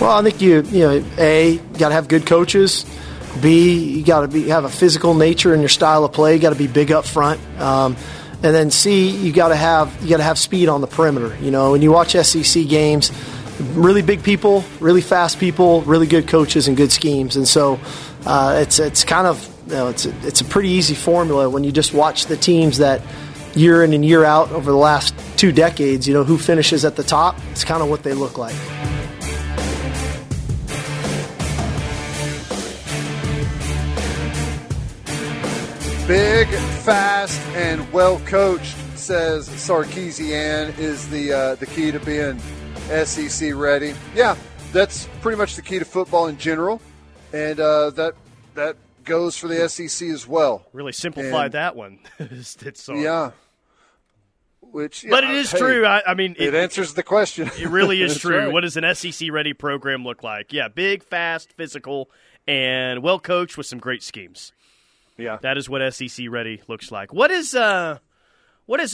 Well, I think A, you got to have good coaches. B, you got to have a physical nature in your style of play. You got to be big up front. And then C, you got to have speed on the perimeter. You know, when you watch SEC games, really big people, really fast people, really good coaches and good schemes. And so it's kind of, you know, it's a pretty easy formula when you just watch the teams that year in and year out over the last 2 decades, you know, who finishes at the top. It's kind of what they look like. Big, fast, and well-coached, says Sarkisian, is the key to being SEC ready. Yeah, that's pretty much the key to football in general, and that goes for the SEC as well. Really simplified that one. Yeah. But it is true. I mean, it answers the question. It really is true. Right. What does an SEC-ready program look like? Yeah, big, fast, physical, and well-coached with some great schemes. Yeah, that is what SEC ready looks like. What does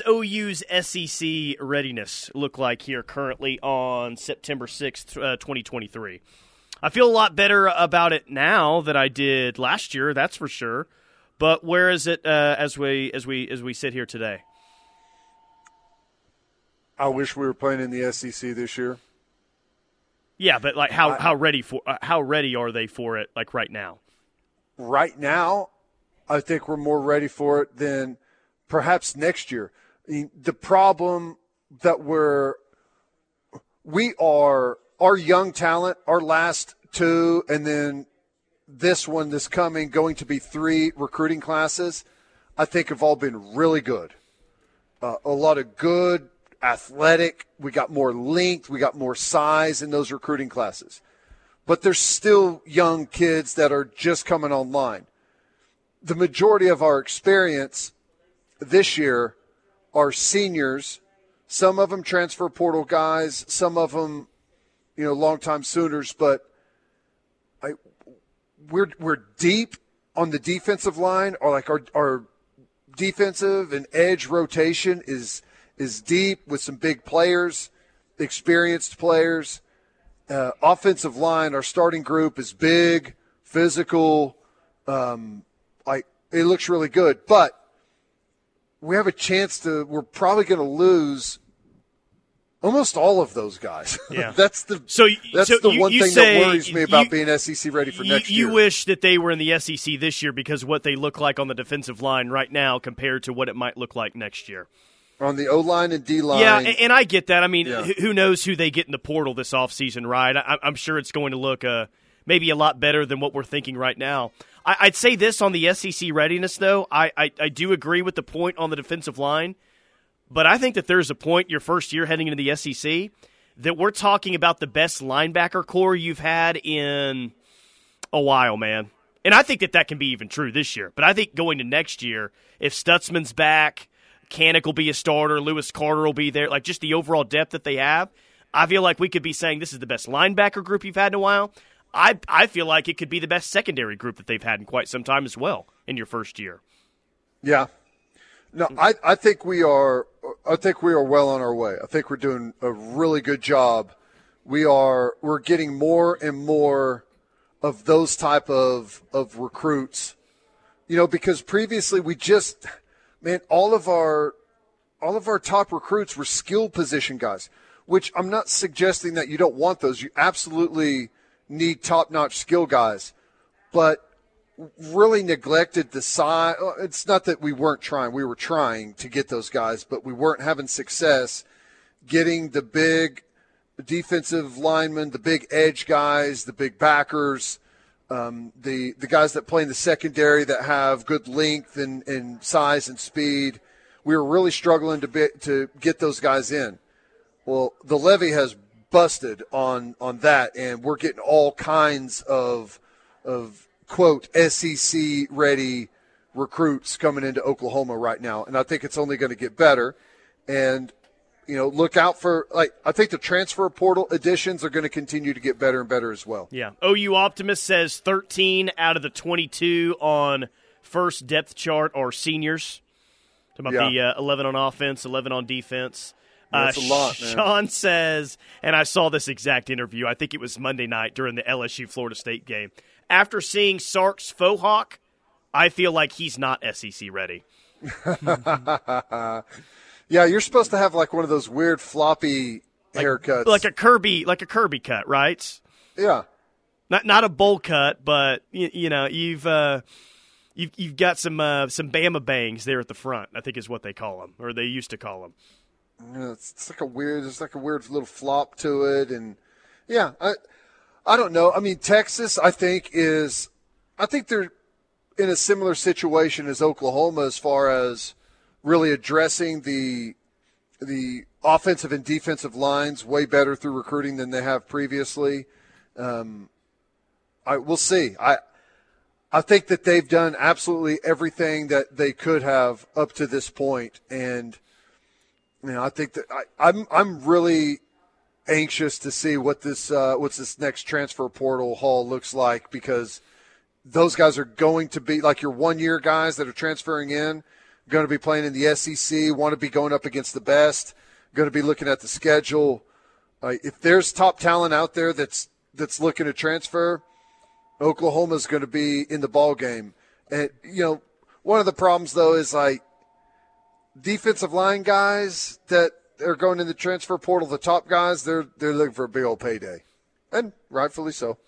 OU's SEC readiness look like here currently on September 6th, 2023? I feel a lot better about it now than I did last year, that's for sure. But where is it as we sit here today? I wish we were playing in the SEC this year. Yeah, but like how ready are they for it? Like right now? Right now, I think we're more ready for it than perhaps next year. The problem that our young talent, our last 2, and then this one that's coming, going to be 3 recruiting classes, I think have all been really good. A lot of good, athletic, we got more length, we got more size in those recruiting classes. But there's still young kids that are just coming online. The majority of our experience this year are seniors, some of them transfer portal guys, some of them, you know, longtime Sooners, but we're deep on the defensive line, or like our defensive and edge rotation is deep with some big players, experienced players. Offensive line, our starting group is big, physical, it looks really good, but we have a chance we're probably going to lose almost all of those guys. Yeah. That's the one thing that worries me about being SEC ready for next year. You wish that they were in the SEC this year because what they look like on the defensive line right now compared to what it might look like next year. On the O-line and D-line. Yeah, and I get that. I mean, Who knows who they get in the portal this offseason, right? I'm sure it's going to look maybe a lot better than what we're thinking right now. I'd say this on the SEC readiness, though. I do agree with the point on the defensive line, but I think that there's a point your first year heading into the SEC that we're talking about the best linebacker core you've had in a while, man. And I think that can be even true this year. But I think going to next year, if Stutzman's back, Kanek will be a starter, Lewis Carter will be there, like just the overall depth that they have, I feel like we could be saying this is the best linebacker group you've had in a while. I feel like it could be the best secondary group that they've had in quite some time as well in your first year. Yeah. No, I think we are well on our way. I think we're doing a really good job. We're getting more and more of those type of recruits. You know, because previously all of our top recruits were skill position guys, which I'm not suggesting that you don't want those. You absolutely need top-notch skill guys, but really neglected the size. It's not that we weren't trying. We were trying to get those guys, but we weren't having success getting the big defensive linemen, the big edge guys, the big backers, the guys that play in the secondary that have good length and size and speed. We were really struggling to get those guys in. Well, the levy has busted on that, and we're getting all kinds of quote SEC ready recruits coming into Oklahoma right now, and I think it's only going to get better. And you know, look out for I think the transfer portal additions are going to continue to get better and better as well. Yeah, OU Optimist says 13 out of the 22 on first depth chart are seniors. Talking about the 11 on offense, 11 on defense. That's a lot, man. Sean says, and I saw this exact interview, I think it was Monday night during the LSU-Florida State game. After seeing Sark's faux hawk, I feel like he's not SEC ready. Yeah, you're supposed to have like one of those weird floppy haircuts. Like a Kirby cut, right? Yeah. Not a bowl cut, but you've got some Bama bangs there at the front, I think is what they call them, or they used to call them. Yeah, it's like a weird, there's like a weird little flop to it, and yeah, I don't know. I mean, Texas, I think they're in a similar situation as Oklahoma as far as really addressing the offensive and defensive lines way better through recruiting than they have previously. We'll see. I think that they've done absolutely everything that they could have up to this point, and you know, I think that I'm really anxious to see what this what's this next transfer portal haul looks like, because those guys are going to be like your 1-year guys that are transferring in, going to be playing in the SEC, want to be going up against the best, going to be looking at the schedule. If there's top talent out there that's looking to transfer, Oklahoma's going to be in the ball game. And you know, one of the problems though is like defensive line guys that are going in the transfer portal, the top guys, they're looking for a big old payday, and rightfully so.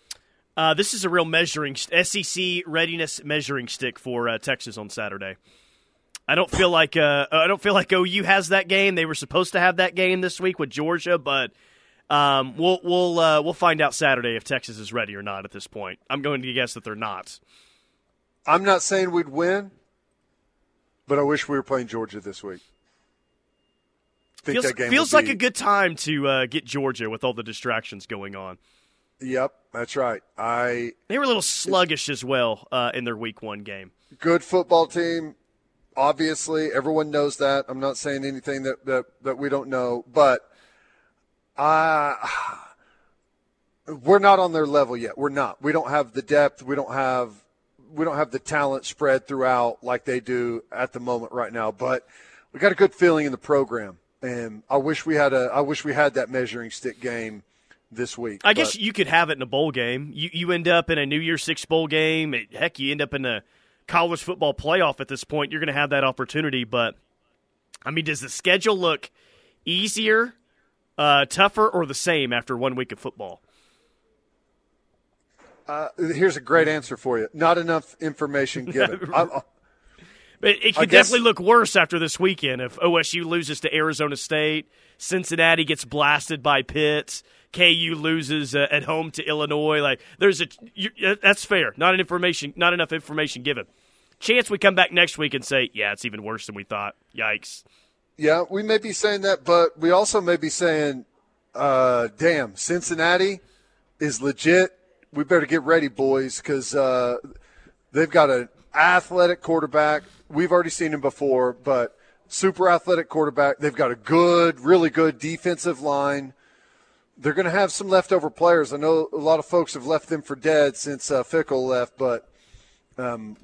This is a real SEC readiness measuring stick for Texas on Saturday. I don't feel like OU has that game. They were supposed to have that game this week with Georgia, but we'll find out Saturday if Texas is ready or not at this point. I'm going to guess that they're not. I'm not saying we'd win, but I wish we were playing Georgia this week. Feels like a good time to get Georgia with all the distractions going on. Yep, that's right. They were a little sluggish as well in their week one game. Good football team. Obviously, everyone knows that. I'm not saying anything that we don't know, but we're not on their level yet. We're not. We don't have the depth. We don't have the talent spread throughout like they do at the moment right now. But we got a good feeling in the program, and I wish we had that measuring stick game this week. I guess you could have it in a bowl game. You end up in a New Year's Six bowl game. Heck, you end up in a college football playoff at this point. You're going to have that opportunity, but I mean, does the schedule look easier, tougher, or the same after 1 week of football? Here's a great answer for you. Not enough information given. But it could definitely look worse after this weekend if OSU loses to Arizona State, Cincinnati gets blasted by Pitt, KU loses at home to Illinois. Like that's fair. Not enough information given. Chance we come back next week and say, yeah, it's even worse than we thought. Yikes. Yeah, we may be saying that, but we also may be saying, damn, Cincinnati is legit. We better get ready, boys, because they've got an athletic quarterback. We've already seen him before, but super athletic quarterback. They've got a good, really good defensive line. They're going to have some leftover players. I know a lot of folks have left them for dead since Fickell left, but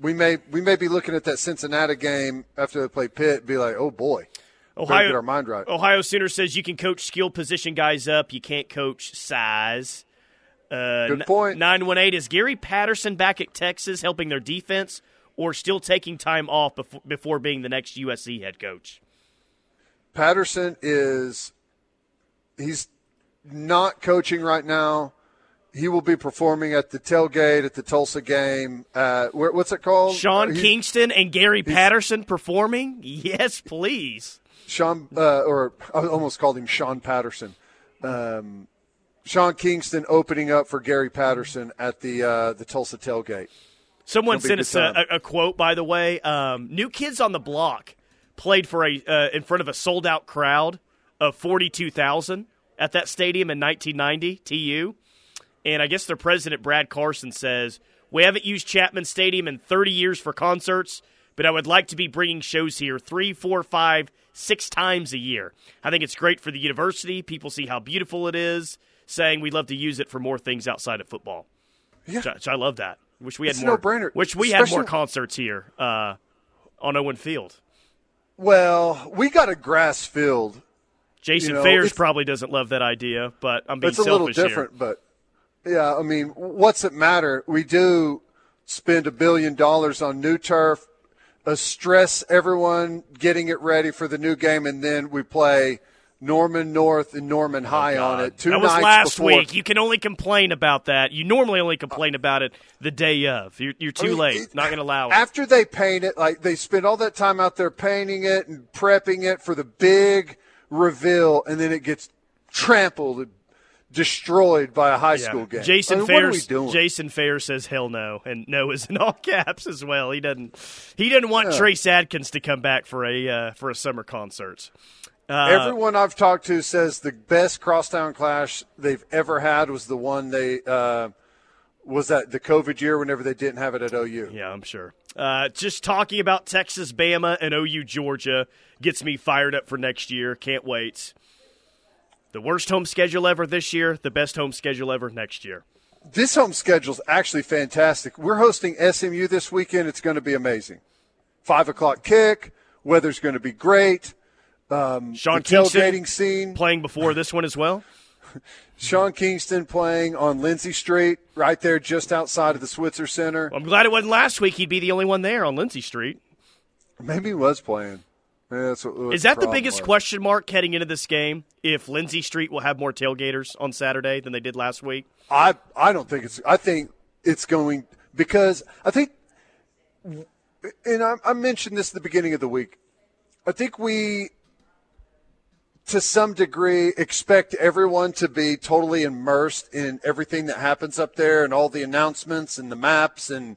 we may be looking at that Cincinnati game after they play Pitt and be like, oh, boy, better get our mind right. Ohio Sooner says you can coach skill position guys up. You can't coach size. Good point. 918, is Gary Patterson back at Texas helping their defense or still taking time off before being the next USC head coach? Patterson he's not coaching right now. He will be performing at the tailgate at the Tulsa game. What's it called? Sean Kingston and Gary Patterson performing? Yes, please. I almost called him Sean Patterson. Sean Kingston opening up for Gary Patterson at the Tulsa tailgate. Someone sent us a quote, by the way. New Kids on the Block played for in front of a sold-out crowd of 42,000 at that stadium in 1990, TU. And I guess their president, Brad Carson, says, we haven't used Chapman Stadium in 30 years for concerts, but I would like to be bringing shows here 3, 4, 5, 6 times a year. I think it's great for the university. People see how beautiful it is. Saying we'd love to use it for more things outside of football. Yeah. Which I love that. Wish we had more. No-brainer. Wish we had more concerts here on Owen Field. Well, we got a grass field Jason Fayers probably doesn't love that idea, but I'm being selfish here. It's a little different, but yeah, I mean, what's it matter? We do spend $1 billion on new turf, stress everyone getting it ready for the new game, and then we play Norman North and Norman High on it. That was last week. You can only complain about that. You normally only complain about it the day of. You're too late. Not going to allow it. After they paint it, like they spend all that time out there painting it and prepping it for the big reveal, and then it gets trampled and destroyed by a high school game. Jason Fayers says hell no, and no is in all caps as well. He doesn't want Trace Adkins to come back for a summer concert. Everyone I've talked to says the best crosstown clash they've ever had was the one they was that the COVID year whenever they didn't have it at OU. Yeah, I'm sure. Just talking about Texas, Bama, and OU, Georgia gets me fired up for next year. Can't wait. The worst home schedule ever this year, the best home schedule ever next year. This home schedule's actually fantastic. We're hosting SMU this weekend. It's going to be amazing. 5:00 kick. Weather's going to be great. Sean Kingston scene. Playing before this one as well. Sean Kingston playing on Lindsey Street right there just outside of the Switzer Center. Well, I'm glad it wasn't last week. He'd be the only one there on Lindsey Street. Maybe he was playing. Yeah, is that the biggest question mark heading into this game, if Lindsey Street will have more tailgaters on Saturday than they did last week? I don't think it's – I think it's going – because I think – and I mentioned this at the beginning of the week. I think we – to some degree, expect everyone to be totally immersed in everything that happens up there and all the announcements and the maps, and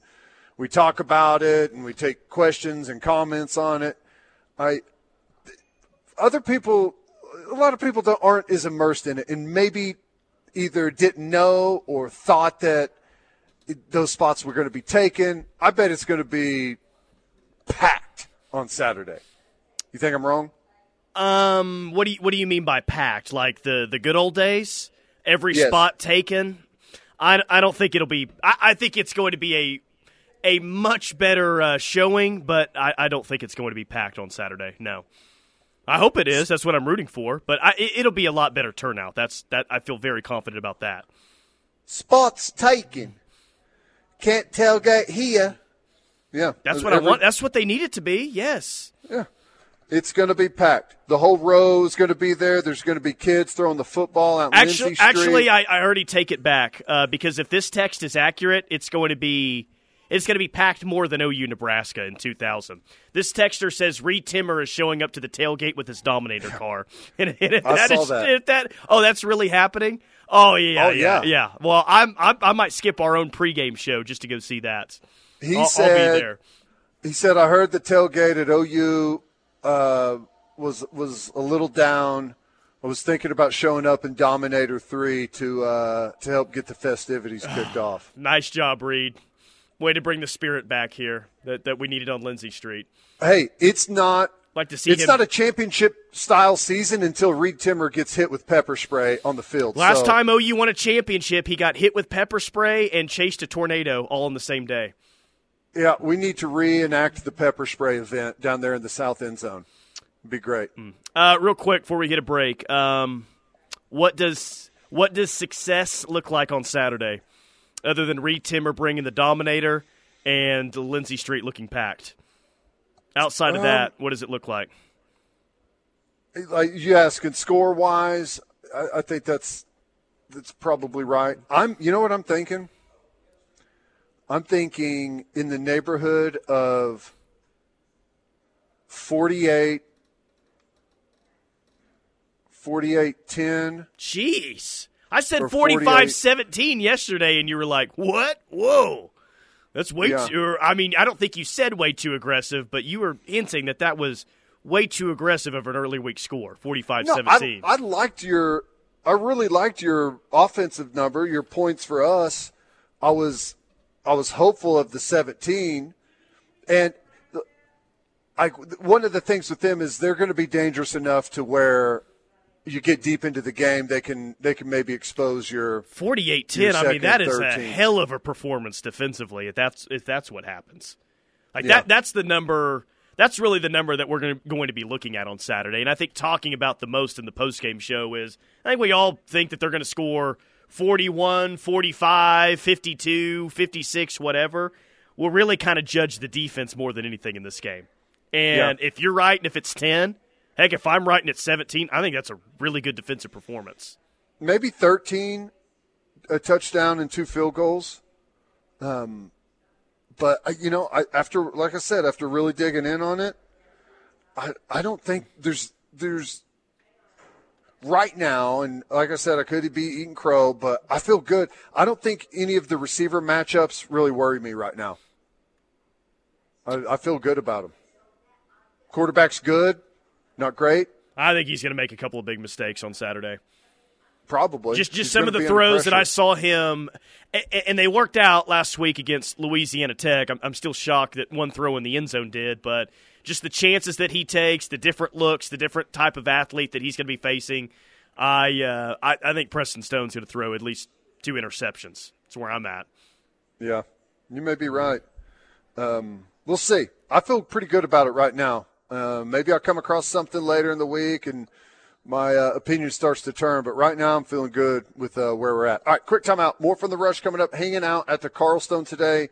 we talk about it and we take questions and comments on it. A lot of people that aren't as immersed in it and maybe either didn't know or thought that those spots were going to be taken. I bet it's going to be packed on Saturday. You think I'm wrong? What do you mean by packed? Like the good old days? Every spot taken? I don't think it'll be – I think it's going to be a much better showing, but I don't think it's going to be packed on Saturday, no. I hope it is. That's what I'm rooting for. But it'll be a lot better turnout. I feel very confident about that. Spots taken. Can't tailgate here. Yeah. That's what I want. That's what they need it to be, yes. Yeah. It's going to be packed. The whole row is going to be there. There's going to be kids throwing the football out in Lindsey Street. Actually, I already take it back because if this text is accurate, it's going to be packed more than OU Nebraska in 2000. This texter says Reed Timmer is showing up to the tailgate with his Dominator car. And if I saw that. That's really happening? Oh, yeah, yeah. Well, I might skip our own pregame show just to go see that. I'll be there. He said, I heard the tailgate at OU was a little down. I was thinking about showing up in Dominator 3 to help get the festivities kicked off. Nice job, Reed. Way to bring the spirit back here that we needed on Lindsey Street. Hey, it's not a championship-style season until Reed Timmer gets hit with pepper spray on the field. Last time OU won a championship, he got hit with pepper spray and chased a tornado all in the same day. Yeah, we need to reenact the pepper spray event down there in the south end zone. It'd be great. Real quick before we get a break, what does success look like on Saturday other than Reed Timmer bringing the Dominator and Lindsey Street looking packed? Outside of that, what does it look like? Like you asking score-wise, I think that's probably right. You know what I'm thinking? I'm thinking in the neighborhood of 48-10. Jeez. I said 45-17 yesterday, and you were like, what? Whoa. That's way too – I mean, I don't think you said way too aggressive, but you were hinting that was way too aggressive of an early week score, 45-17. I liked your – I really liked your offensive number, your points for us. I was hopeful of the 17, and one of the things with them is they're going to be dangerous enough to where you get deep into the game, they can maybe expose your 48-10. I mean, that is a hell of a performance defensively. If that's what happens, that's the number that's really the number that we're going to be looking at on Saturday. And I think talking about the most in the postgame show is, I think we all think that they're going to score 41, 45, 52, 56, whatever. We'll really kind of judge the defense more than anything in this game. And if you're right and if it's 10, heck, if I'm right and it's 17, I think that's a really good defensive performance. Maybe 13, a touchdown and 2 field goals. But, you know, after really digging in on it, I don't think there's right now, and like I said, I could be eating crow, but I feel good. I don't think any of the receiver matchups really worry me right now. I feel good about them. Quarterback's good, not great. I think he's going to make a couple of big mistakes on Saturday. Probably. Just some of the throws that I saw him, and they worked out last week against Louisiana Tech. I'm still shocked that one throw in the end zone did, but just the chances that he takes, the different looks, the different type of athlete that he's going to be facing, I think Preston Stone's going to throw at least 2 interceptions. That's where I'm at. Yeah, you may be right. We'll see. I feel pretty good about it right now. Maybe I'll come across something later in the week and my opinion starts to turn, but right now I'm feeling good with where we're at. All right, quick timeout. More from The Rush coming up. Hanging out at the Carlstone today.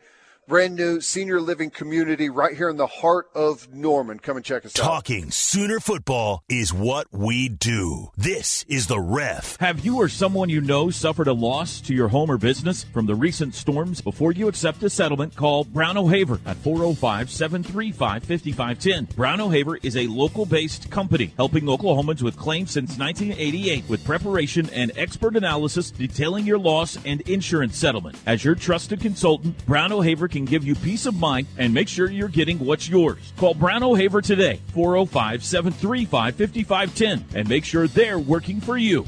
Brand new senior living community right here in the heart of Norman. Come and check us out. Talking Sooner football is what we do. This is The Ref. Have you or someone you know suffered a loss to your home or business from the recent storms? Before you accept a settlement, call Brown O'Haver at 405-735-5510. Brown O'Haver is a local-based company helping Oklahomans with claims since 1988 with preparation and expert analysis detailing your loss and insurance settlement. As your trusted consultant, Brown O'Haver can give you peace of mind and make sure you're getting what's yours. Call Brown O'Haver today, 405-735-5510, and make sure they're working for you.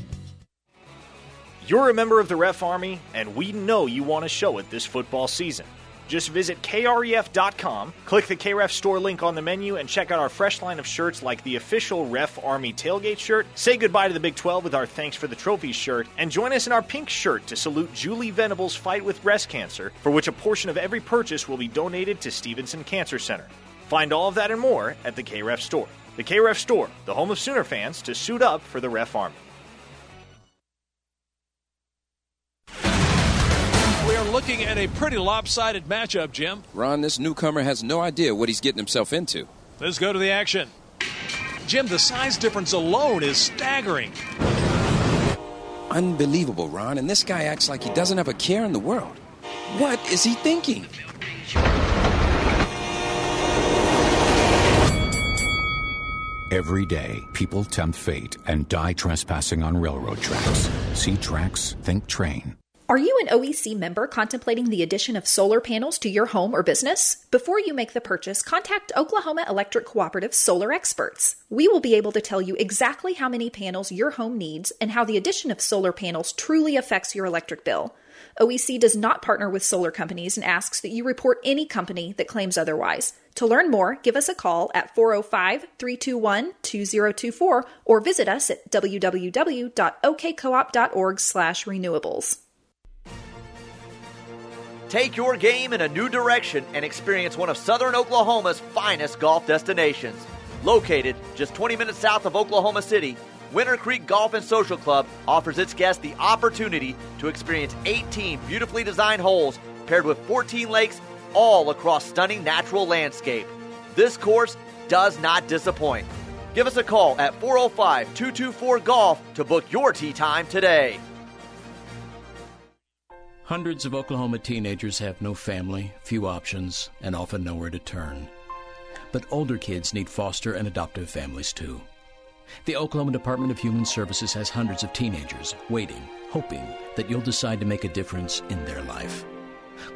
You're a member of the Ref Army, and we know you want to show it this football season. Just visit kref.com, click the KREF store link on the menu, and check out our fresh line of shirts like the official Ref Army tailgate shirt, say goodbye to the Big 12 with our Thanks for the Trophy shirt, and join us in our pink shirt to salute Julie Venable's fight with breast cancer, for which a portion of every purchase will be donated to Stevenson Cancer Center. Find all of that and more at the KREF store. The KREF store, the home of Sooner fans, to suit up for the Ref Army. Looking at a pretty lopsided matchup, Jim. Ron, this newcomer has no idea what he's getting himself into. Let's go to the action. Jim, the size difference alone is staggering. Unbelievable, Ron, and this guy acts like he doesn't have a care in the world. What is he thinking? Every day, people tempt fate and die trespassing on railroad tracks. See tracks, think train. Are you an OEC member contemplating the addition of solar panels to your home or business? Before you make the purchase, contact Oklahoma Electric Cooperative Solar Experts. We will be able to tell you exactly how many panels your home needs and how the addition of solar panels truly affects your electric bill. OEC does not partner with solar companies and asks that you report any company that claims otherwise. To learn more, give us a call at 405-321-2024 or visit us at www.okcoop.org/renewables. Take your game in a new direction and experience one of Southern Oklahoma's finest golf destinations. Located just 20 minutes south of Oklahoma City, Winter Creek Golf and Social Club offers its guests the opportunity to experience 18 beautifully designed holes paired with 14 lakes all across stunning natural landscape. This course does not disappoint. Give us a call at 405-224-GOLF to book your tee time today. Hundreds of Oklahoma teenagers have no family, few options, and often nowhere to turn. But older kids need foster and adoptive families too. The Oklahoma Department of Human Services has hundreds of teenagers waiting, hoping that you'll decide to make a difference in their life.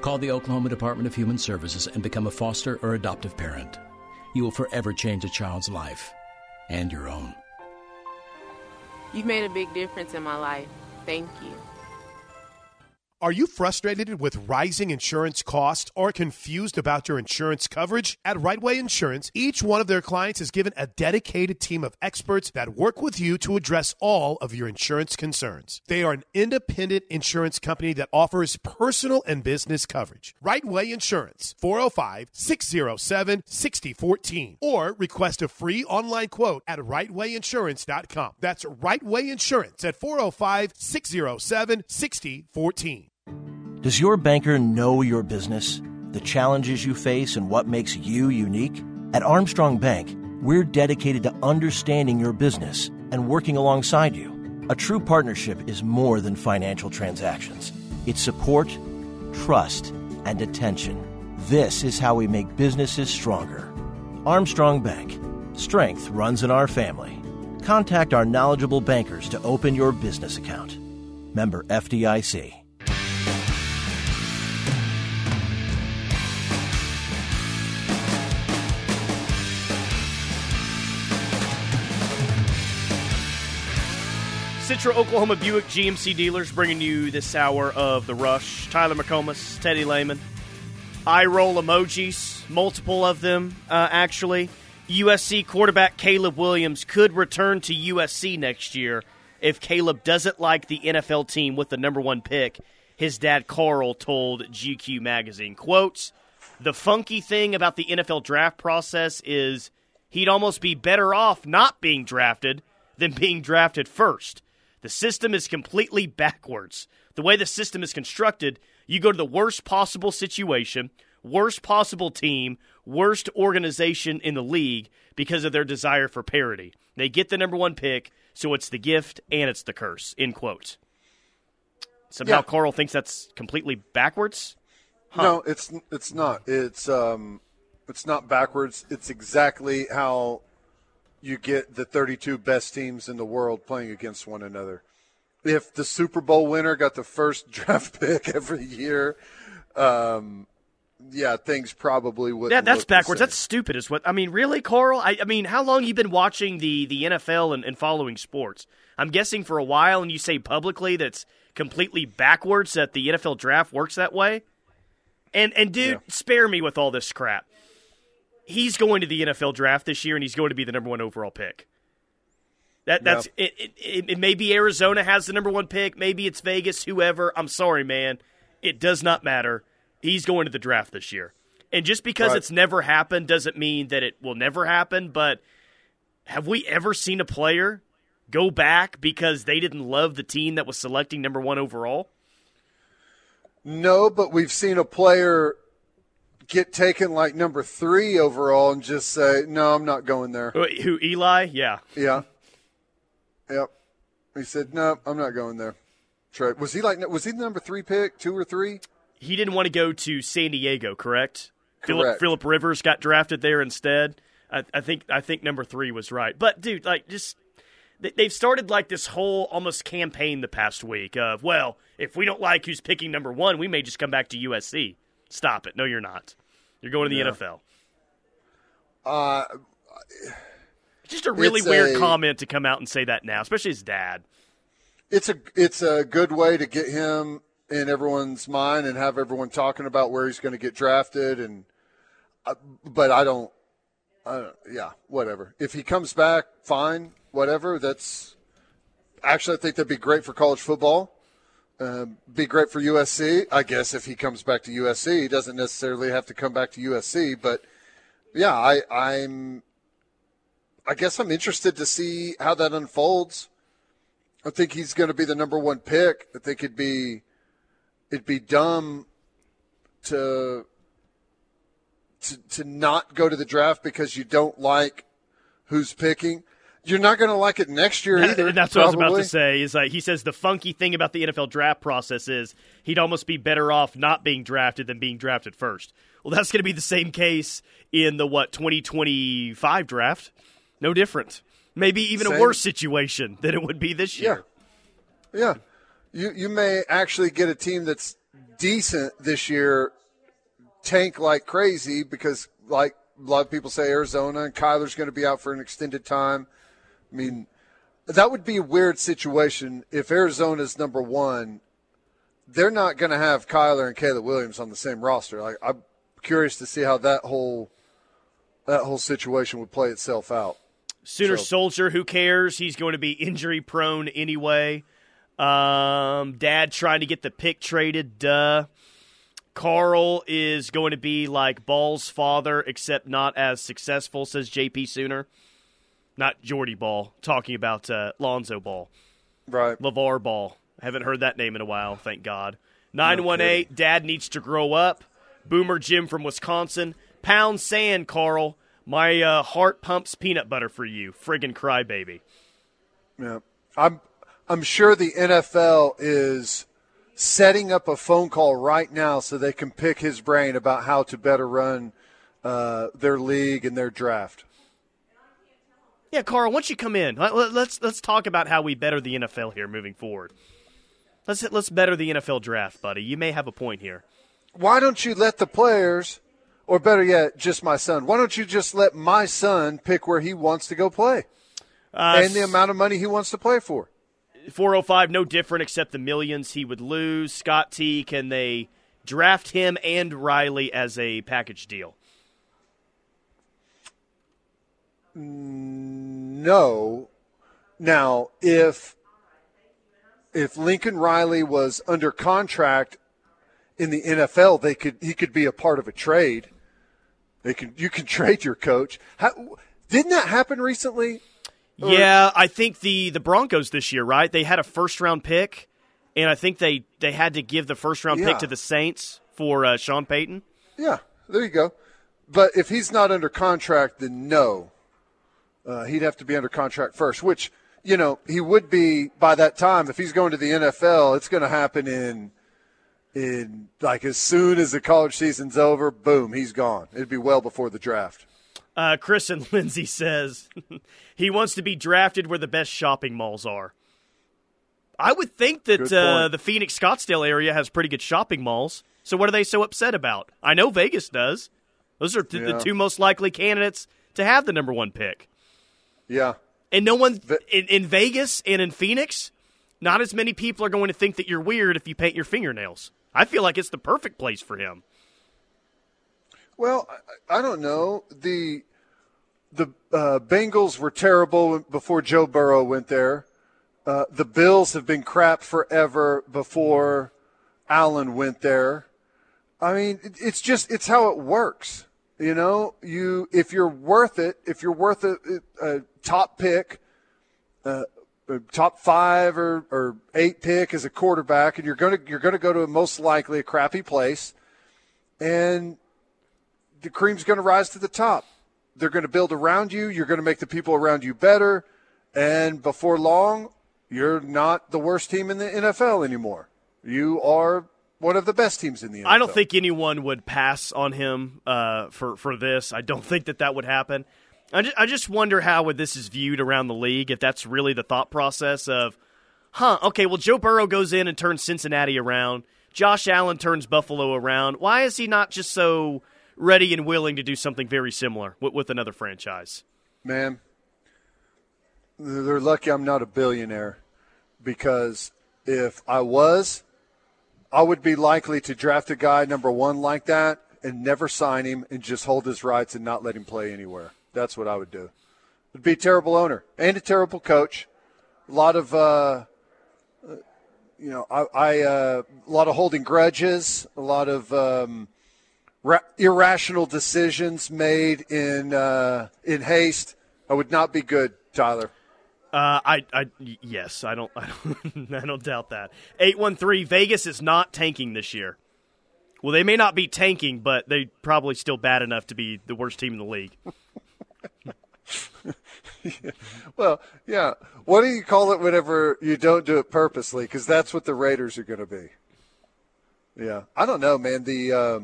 Call the Oklahoma Department of Human Services and become a foster or adoptive parent. You will forever change a child's life and your own. You've made a big difference in my life. Thank you. Are you frustrated with rising insurance costs or confused about your insurance coverage? At Rightway Insurance, each one of their clients is given a dedicated team of experts that work with you to address all of your insurance concerns. They are an independent insurance company that offers personal and business coverage. Rightway Insurance, 405-607-6014. Or request a free online quote at rightwayinsurance.com. That's Rightway Insurance at 405-607-6014. Does your banker know your business, the challenges you face, and what makes you unique? At Armstrong Bank, we're dedicated to understanding your business and working alongside you. A true partnership is more than financial transactions. It's support, trust, and attention. This is how we make businesses stronger. Armstrong Bank. Strength runs in our family. Contact our knowledgeable bankers to open your business account. Member FDIC. Citro Oklahoma Buick GMC dealers bringing you this hour of The Rush. Tyler McComas, Teddy Lehman. Eye roll emojis, multiple of them, actually. USC quarterback Caleb Williams could return to USC next year if Caleb doesn't like the NFL team with the #1 pick, his dad Carl told GQ Magazine. Quotes, the funky thing about the NFL draft process is he'd almost be better off not being drafted than being drafted first. The system is completely backwards. The way the system is constructed, you go to the worst possible situation, worst possible team, worst organization in the league because of their desire for parity. They get the #1 pick, so it's the gift and it's the curse, end quote. Somehow yeah. Carl thinks that's completely backwards? Huh. No, it's not. It's not backwards. It's exactly how you get the 32 best teams in the world playing against one another. If the Super Bowl winner got the first draft pick every year, things probably would. Yeah, that's backwards. That's stupid. Is what I mean. Really, Carl? I mean, how long you been watching the NFL and following sports? I'm guessing for a while, and you say publicly that's completely backwards that the NFL draft works that way. And dude, Spare me with all this crap. He's going to the NFL draft this year, and he's going to be the #1 overall pick. That's yeah. It maybe Arizona has the #1 pick. Maybe it's Vegas, whoever. I'm sorry, man. It does not matter. He's going to the draft this year. And just because It's never happened doesn't mean that it will never happen, but have we ever seen a player go back because they didn't love the team that was selecting #1 overall? No, but we've seen a player get taken like #3 overall and just say, no, I'm not going there. Who, Eli? Yeah. Yeah. Yep. He said, no, I'm not going there. Trey. Was he the #3 pick, 2 or 3? He didn't want to go to San Diego, correct? Philip Rivers got drafted there instead. I think #3 was right. But dude, like just they've started like this whole almost campaign the past week of, well, if we don't like who's picking #1, we may just come back to USC. Stop it. No, you're not. You're going to the NFL. Just a really weird comment to come out and say that now, especially his dad. It's a good way to get him in everyone's mind and have everyone talking about where he's going to get drafted. And but I don't. Yeah, whatever. If he comes back, fine. Whatever. That's actually I think that'd be great for college football. Be great for USC, I guess. If he comes back to USC, he doesn't necessarily have to come back to USC. But yeah, I guess I'm interested to see how that unfolds. I think he's going to be the #1 pick. I think it'd be dumb to not go to the draft because you don't like who's picking. You're not going to like it next year either. And that's probably what I was about to say. Is like he says the funky thing about the NFL draft process is he'd almost be better off not being drafted than being drafted first. Well, that's going to be the same case in the 2025 draft. No different. Maybe even a worse situation than it would be this year. Yeah. You may actually get a team that's decent this year tank like crazy because like a lot of people say Arizona and Kyler's going to be out for an extended time. I mean, that would be a weird situation if Arizona's #1. they're not going to have Kyler and Caleb Williams on the same roster. Like, I'm curious to see how that whole situation would play itself out. Soldier, who cares? He's going to be injury-prone anyway. Dad trying to get the pick traded, duh. Carl is going to be like Ball's father, except not as successful, says JP Sooner. Not Jordy Ball, talking about Lonzo Ball. Right. LeVar Ball. Haven't heard that name in a while, thank God. 918, no, Dad needs to grow up. Boomer Jim from Wisconsin. Pound sand, Carl. My heart pumps peanut butter for you. Friggin' crybaby. Yeah. I'm sure the NFL is setting up a phone call right now so they can pick his brain about how to better run their league and their draft. Yeah, Carl, once you come in, let's talk about how we better the NFL here moving forward. Let's better the NFL draft, buddy. You may have a point here. Why don't you let the players, or better yet, just my son, why don't you just let my son pick where he wants to go play and the amount of money he wants to play for? 405, no different except the millions he would lose. Scott T, can they draft him and Riley as a package deal? No. Now, if Lincoln Riley was under contract in the NFL, he could be a part of a trade. You can trade your coach. Didn't that happen recently? Yeah, I think the Broncos this year, right? They had a first-round pick, and I think they had to give the first-round pick to the Saints for Sean Payton. Yeah, there you go. But if he's not under contract, then no. He'd have to be under contract first, which, you know, he would be by that time. If he's going to the NFL, it's going to happen in like as soon as the college season's over, boom, he's gone. It'd be well before the draft. Chris and Lindsay says he wants to be drafted where the best shopping malls are. I would think that the Phoenix Scottsdale area has pretty good shopping malls. So what are they so upset about? I know Vegas does. Those are the two most likely candidates to have the number one pick. Yeah. And no one in Vegas and in Phoenix, not as many people are going to think that you're weird if you paint your fingernails. I feel like it's the perfect place for him. Well, I don't know. The Bengals were terrible before Joe Burrow went there. The Bills have been crap forever before Allen went there. I mean, it's how it works. You know, if you're worth a top pick, top 5 or 8 pick as a quarterback, and you're going to go to most likely a crappy place, and the cream's going to rise to the top. They're going to build around you. You're going to make the people around you better. And before long, you're not the worst team in the NFL anymore. You are one of the best teams in the NFL. I don't think anyone would pass on him for this. I don't think that would happen. I just wonder how this is viewed around the league, if that's really the thought process of, okay, well, Joe Burrow goes in and turns Cincinnati around. Josh Allen turns Buffalo around. Why is he not just so ready and willing to do something very similar with another franchise? Man, they're lucky I'm not a billionaire, because if I was, I would be likely to draft a guy number one like that and never sign him and just hold his rights and not let him play anywhere. That's what I would do. It'd be a terrible owner and a terrible coach. A lot of a lot of holding grudges, a lot of irrational decisions made in haste. I would not be good, Tyler. Yes, I don't I don't doubt that. 813, Vegas is not tanking this year. Well, they may not be tanking, but they probably still bad enough to be the worst team in the league. Well, yeah. What do you call it whenever you don't do it purposely? Because that's what the Raiders are going to be. Yeah, I don't know, man. The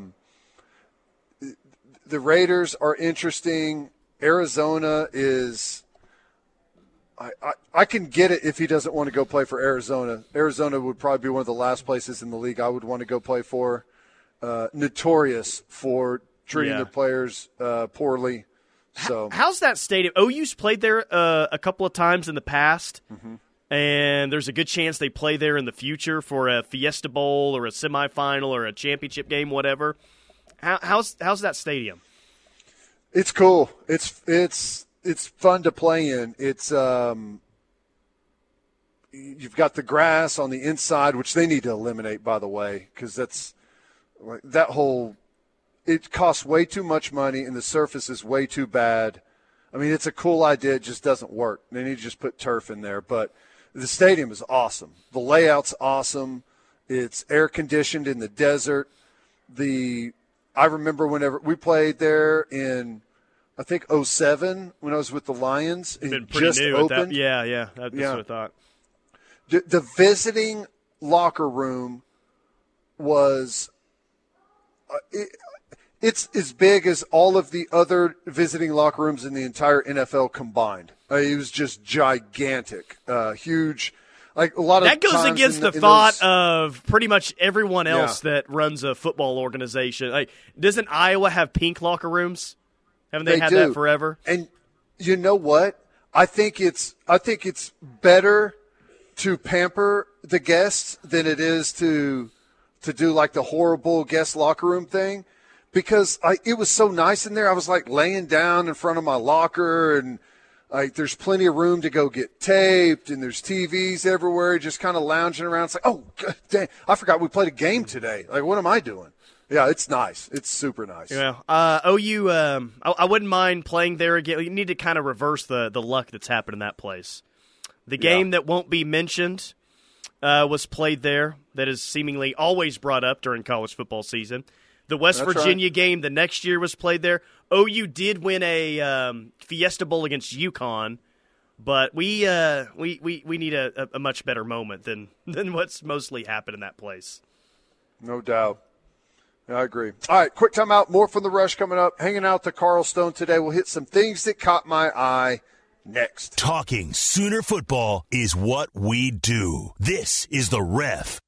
Raiders are interesting. Arizona is – I can get it if he doesn't want to go play for Arizona. Arizona would probably be one of the last places in the league I would want to go play for. Notorious for treating their players poorly. So how's that stadium? OU's played there a couple of times in the past. Mm-hmm. and there's a good chance they play there in the future for a Fiesta Bowl or a semifinal or a championship game, whatever. How's that stadium? It's cool. It's fun to play in. It's you've got the grass on the inside, which they need to eliminate, by the way, because that's that whole. It costs way too much money, and the surface is way too bad. I mean, it's a cool idea. It just doesn't work. They need to just put turf in there. But the stadium is awesome. The layout's awesome. It's air-conditioned in the desert. I remember whenever we played there in, I think, 2007 when I was with the Lions. It's been pretty just new. Opened. Yeah. That's what I thought. The visiting locker room was it's as big as all of the other visiting locker rooms in the entire NFL combined. It was just gigantic, huge. Like a lot of that goes against the thought of pretty much everyone else that runs a football organization. Like, doesn't Iowa have pink locker rooms? Haven't they had that forever? And you know what? I think it's better to pamper the guests than it is to do like the horrible guest locker room thing. Because it was so nice in there. I was like laying down in front of my locker, and like there's plenty of room to go get taped, and there's TVs everywhere, just kind of lounging around. It's like, oh, God damn, I forgot we played a game today. Like, what am I doing? Yeah, it's nice. It's super nice. Yeah, OU, I wouldn't mind playing there again. You need to kind of reverse the luck that's happened in that place. The game that won't be mentioned was played there, that is seemingly always brought up during college football season. The West Virginia game the next year was played there. OU did win a Fiesta Bowl against UConn, but we need a much better moment than what's mostly happened in that place. No doubt. I agree. All right, quick timeout. More from The Rush coming up. Hanging out to Carl Stone today. We'll hit some things that caught my eye next. Talking Sooner football is what we do. This is The Ref.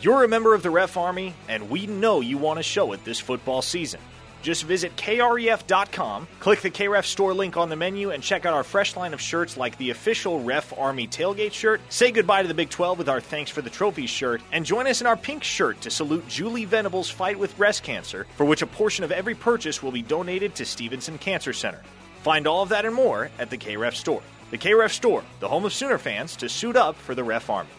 You're a member of the Ref Army, and we know you want to show it this football season. Just visit kref.com, click the KREF store link on the menu, and check out our fresh line of shirts like the official Ref Army tailgate shirt, say goodbye to the Big 12 with our Thanks for the Trophy shirt, and join us in our pink shirt to salute Julie Venable's fight with breast cancer, for which a portion of every purchase will be donated to Stevenson Cancer Center. Find all of that and more at the KREF store. The KREF store, the home of Sooner fans, to suit up for the Ref Army.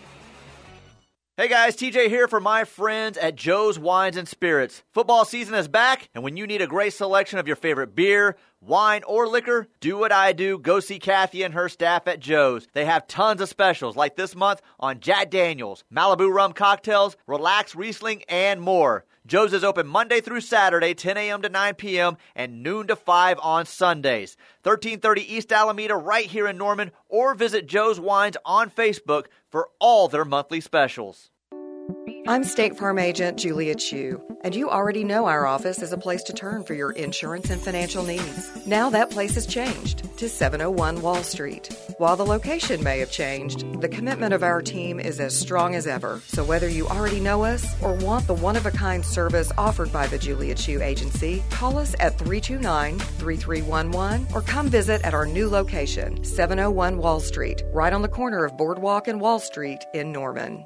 Hey guys, TJ here for my friends at Joe's Wines and Spirits. Football season is back, and when you need a great selection of your favorite beer, wine, or liquor, do what I do. Go see Kathy and her staff at Joe's. They have tons of specials, like this month on Jack Daniels, Malibu rum cocktails, Relax Riesling, and more. Joe's is open Monday through Saturday, 10 a.m. to 9 p.m. and noon to 5 on Sundays. 1330 East Alameda right here in Norman, or visit Joe's Wines on Facebook for all their monthly specials. I'm State Farm Agent Julia Chu, and you already know our office is a place to turn for your insurance and financial needs. Now that place has changed to 701 Wall Street. While the location may have changed, the commitment of our team is as strong as ever. So whether you already know us or want the one-of-a-kind service offered by the Julia Chu Agency, call us at 329-3311 or come visit at our new location, 701 Wall Street, right on the corner of Boardwalk and Wall Street in Norman.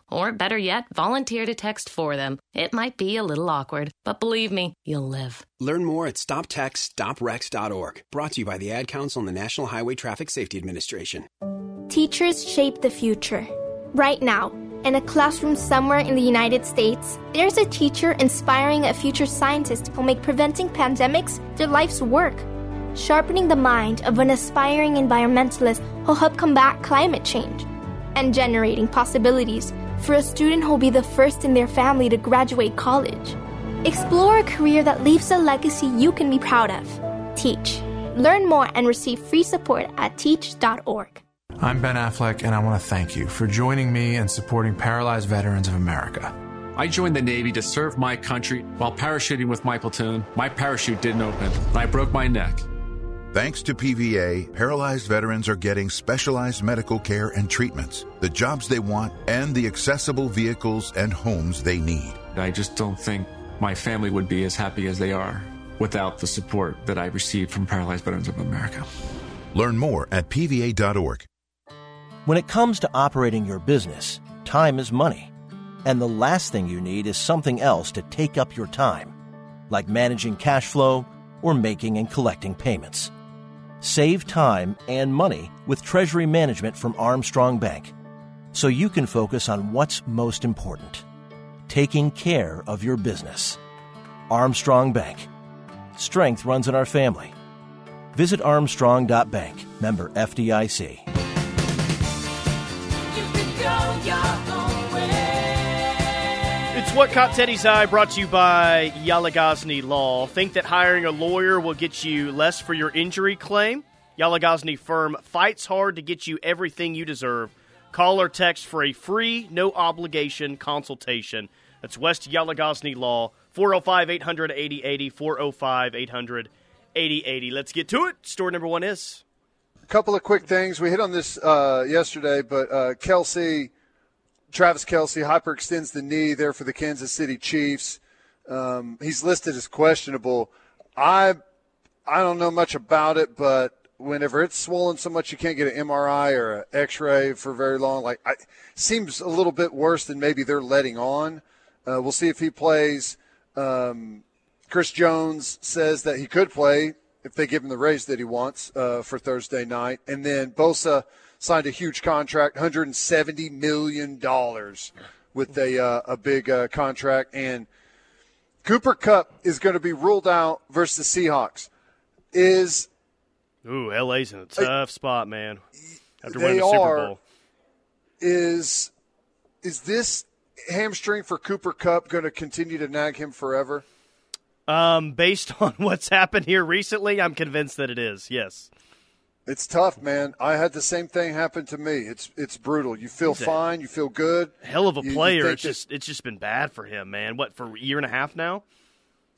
Or better yet, volunteer to text for them. It might be a little awkward, but believe me, you'll live. Learn more at StopTextStopRex.org. Brought to you by the Ad Council and the National Highway Traffic Safety Administration. Teachers shape the future. Right now, in a classroom somewhere in the United States, there's a teacher inspiring a future scientist who'll make preventing pandemics their life's work. sharpening the mind of an aspiring environmentalist who'll help combat climate change, and generating possibilities for a student who'll be the first in their family to graduate college. Explore a career that leaves a legacy you can be proud of. Teach. Learn more and receive free support at teach.org. I'm Ben Affleck, and I want to thank you for joining me in supporting Paralyzed Veterans of America. I joined the Navy to serve my country. While parachuting with my platoon, my parachute didn't open, and I broke my neck. Thanks to PVA, paralyzed veterans are getting specialized medical care and treatments, the jobs they want, and the accessible vehicles and homes they need. I just don't think my family would be as happy as they are without the support that I received from Paralyzed Veterans of America. Learn more at PVA.org. When it comes to operating your business, time is money. And the last thing you need is something else to take up your time, like managing cash flow or making and collecting payments. Save time and money with treasury management from Armstrong Bank, so you can focus on what's most important, taking care of your business. Armstrong Bank. Strength runs in our family. Visit armstrong.bank. Member FDIC. You could go your own way. It's What Caught Teddy's Eye, brought to you by Yala Ghazni Law. Think that hiring a lawyer will get you less for your injury claim? Yala Ghazni Firm fights hard to get you everything you deserve. Call or text for a free, no-obligation consultation. That's West Yala Ghazni Law. 405-800-8080, 405-800-8080. Let's get to it. Story number one is a couple of quick things. We hit on this yesterday, but Travis Kelce hyperextends the knee there for the Kansas City Chiefs. He's listed as questionable. I don't know much about it, but whenever it's swollen so much you can't get an MRI or an X-ray for very long, seems a little bit worse than maybe they're letting on. We'll see if he plays. Chris Jones says that he could play if they give him the raise that he wants for Thursday night. And then Bosa signed a huge contract, $170 million with a big contract. And Cooper Kupp is going to be ruled out versus the Seahawks. LA's in a tough spot, man. After winning the Super Bowl. Is this hamstring for Cooper Kupp going to continue to nag him forever? Based on what's happened here recently, I'm convinced that it is, yes. It's tough, man. I had the same thing happen to me. It's brutal. You feel fine. You feel good. Hell of a player. It's just been bad for him, man. What, for a year and a half now?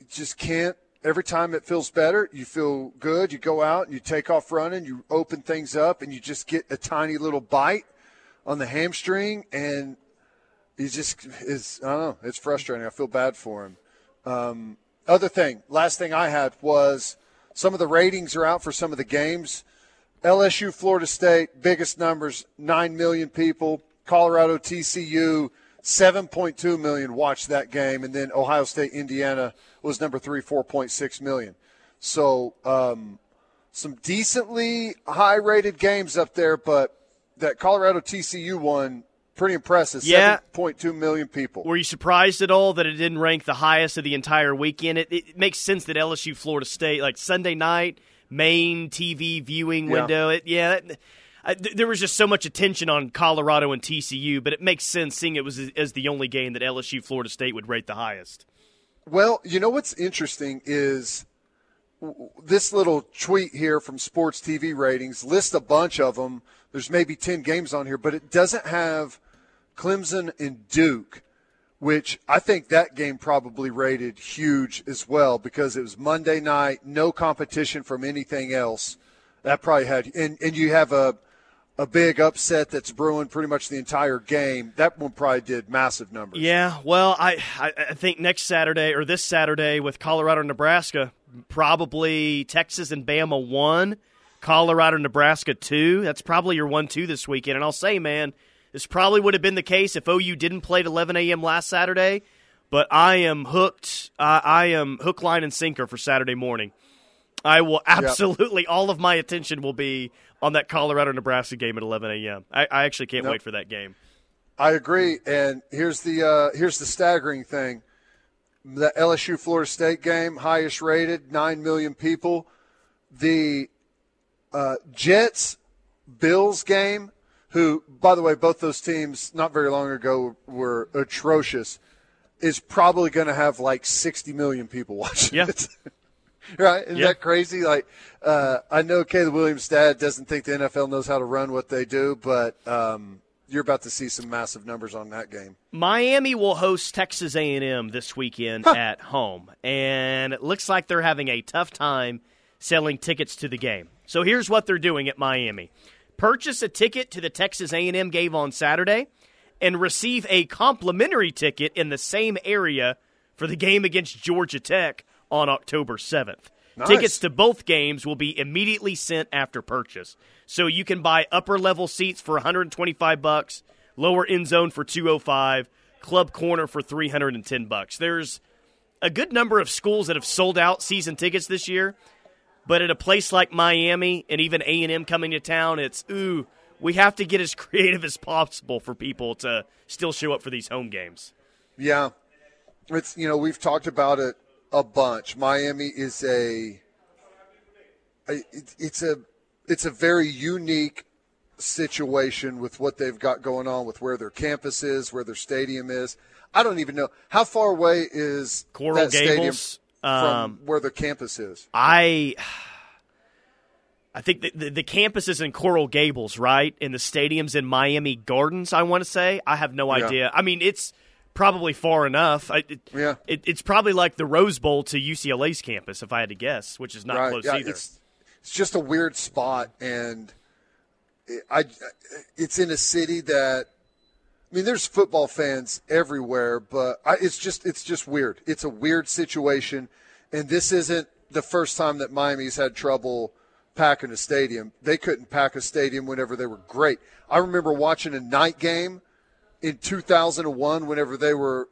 You just can't. Every time it feels better, you feel good. You go out and you take off running. You open things up and you just get a tiny little bite on the hamstring, and he just is, I don't know, it's frustrating. I feel bad for him. Last thing I had was some of the ratings are out for some of the games. LSU, Florida State, biggest numbers, 9 million people. Colorado, TCU, 7.2 million watched that game. And then Ohio State, Indiana was number 3, 4.6 million. So some decently high-rated games up there, but that Colorado TCU one, pretty impressive, yeah. 7.2 million people. Were you surprised at all that it didn't rank the highest of the entire weekend? It makes sense that LSU, Florida State, like Sunday night, main TV viewing window. There was just so much attention on Colorado and TCU, but it makes sense seeing it was as the only game that LSU, Florida State would rate the highest. Well, you know what's interesting is this little tweet here from Sports TV Ratings lists a bunch of them. There's maybe 10 games on here, but it doesn't have Clemson and Duke, which I think that game probably rated huge as well because it was Monday night, no competition from anything else. That probably had – and you have a big upset that's brewing pretty much the entire game. That one probably did massive numbers. Yeah, well, I think next Saturday or this Saturday with Colorado and Nebraska, probably Texas and Bama won, Colorado and Nebraska 2. That's probably your 1-2 this weekend. And I'll say, man – this probably would have been the case if OU didn't play at 11 a.m. last Saturday, but I am hooked. I am hook, line, and sinker for Saturday morning. I will absolutely all of my attention will be on that Colorado-Nebraska game at 11 a.m. I actually can't wait for that game. I agree, and here's the staggering thing. The LSU-Florida State game, highest rated, 9 million people. the Jets-Bills game, who, by the way, both those teams not very long ago were atrocious, is probably going to have like 60 million people watching it. Right? Isn't that crazy? Like, I know Caleb Williams' dad doesn't think the NFL knows how to run what they do, but you're about to see some massive numbers on that game. Miami will host Texas A&M this weekend at home, and it looks like they're having a tough time selling tickets to the game. So here's what they're doing at Miami. Purchase a ticket to the Texas A&M game on Saturday and receive a complimentary ticket in the same area for the game against Georgia Tech on October 7th. Nice. Tickets to both games will be immediately sent after purchase. So you can buy upper-level seats for $125, lower end zone for $205, club corner for $310. There's a good number of schools that have sold out season tickets this year, but at a place like Miami and even A&M coming to town, it's, ooh, we have to get as creative as possible for people to still show up for these home games. Yeah. It's, you know, we've talked about it a bunch. Miami is a very unique situation with what they've got going on, with where their campus is, where their stadium is. I don't even know how far away is Coral Gables from where their campus is. I think the campus is in Coral Gables, right? And the stadium's in Miami Gardens, I want to say. I have no idea. I mean, it's probably far enough. It's probably like the Rose Bowl to UCLA's campus, if I had to guess, which is not close either. It's just a weird spot, and it's in a city that, I mean, there's football fans everywhere, but it's just weird. It's a weird situation, and this isn't the first time that Miami's had trouble packing a stadium. They couldn't pack a stadium whenever they were great. I remember watching a night game in 2001, whenever they were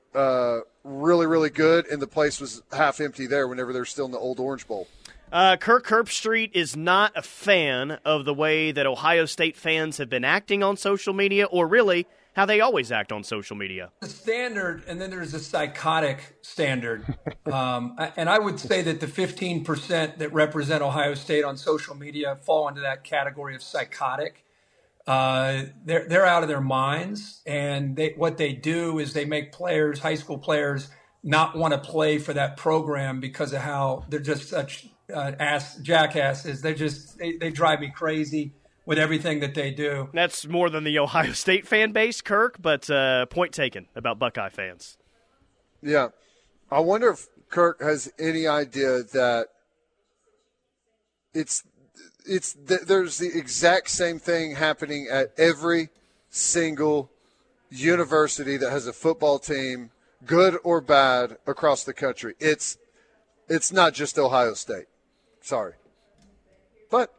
really, really good, and the place was half empty there whenever they were still in the old Orange Bowl. Kirk Herbstreit is not a fan of the way that Ohio State fans have been acting on social media, or really how they always act on social media. The standard, and then there's the psychotic standard. And I would say that the 15% that represent Ohio State on social media fall into that category of psychotic. They're out of their minds, and what they do is they make players, high school players, not want to play for that program because of how they're just such jackasses. They drive me crazy with everything that they do. That's more than the Ohio State fan base, Kirk, but point taken about Buckeye fans. Yeah. I wonder if Kirk has any idea that there's the exact same thing happening at every single university that has a football team, good or bad, across the country. It's not just Ohio State. Sorry. But,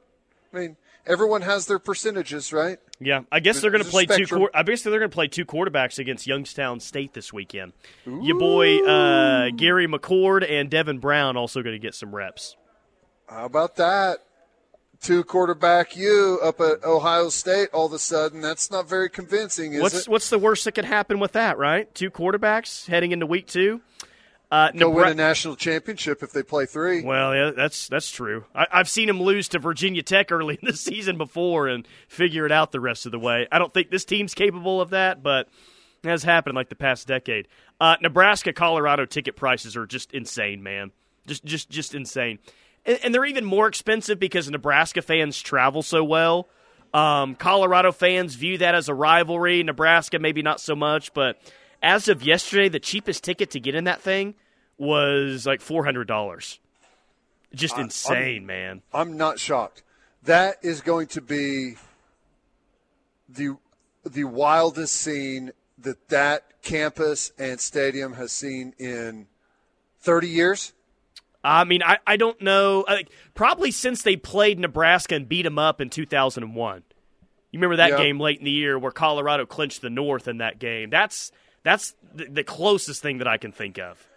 I mean, everyone has their percentages, right? Yeah, I guess they're going to play two quarterbacks against Youngstown State this weekend. Ooh. Your boy Gary McCord and Devin Brown also going to get some reps. How about that? Two quarterback you up at Ohio State all of a sudden. That's not very convincing, is it? What's the worst that could happen with that, right? Two quarterbacks heading into week two. They'll win a national championship if they play three. Well, yeah, that's true. I've seen them lose to Virginia Tech early in the season before and figure it out the rest of the way. I don't think this team's capable of that, but it has happened like the past decade. Nebraska, Colorado ticket prices are just insane, man. Just insane. And they're even more expensive because Nebraska fans travel so well. Colorado fans view that as a rivalry. Nebraska, maybe not so much, but as of yesterday, the cheapest ticket to get in that thing was like $400. Just insane, man. I'm not shocked. That is going to be the wildest scene that campus and stadium has seen in 30 years. I mean, I don't know. Probably since they played Nebraska and beat them up in 2001. You remember that game late in the year where Colorado clinched the North in that game. That's the closest thing that I can think of.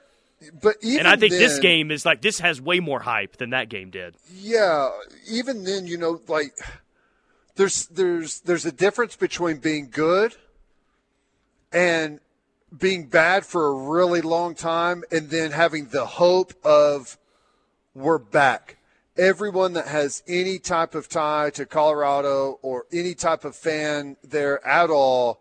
But even and I think then, this game is like, this has way more hype than that game did. Yeah, even then, you know, like there's a difference between being good and being bad for a really long time and then having the hope of we're back. everyone that has any type of tie to Colorado or any type of fan there at all,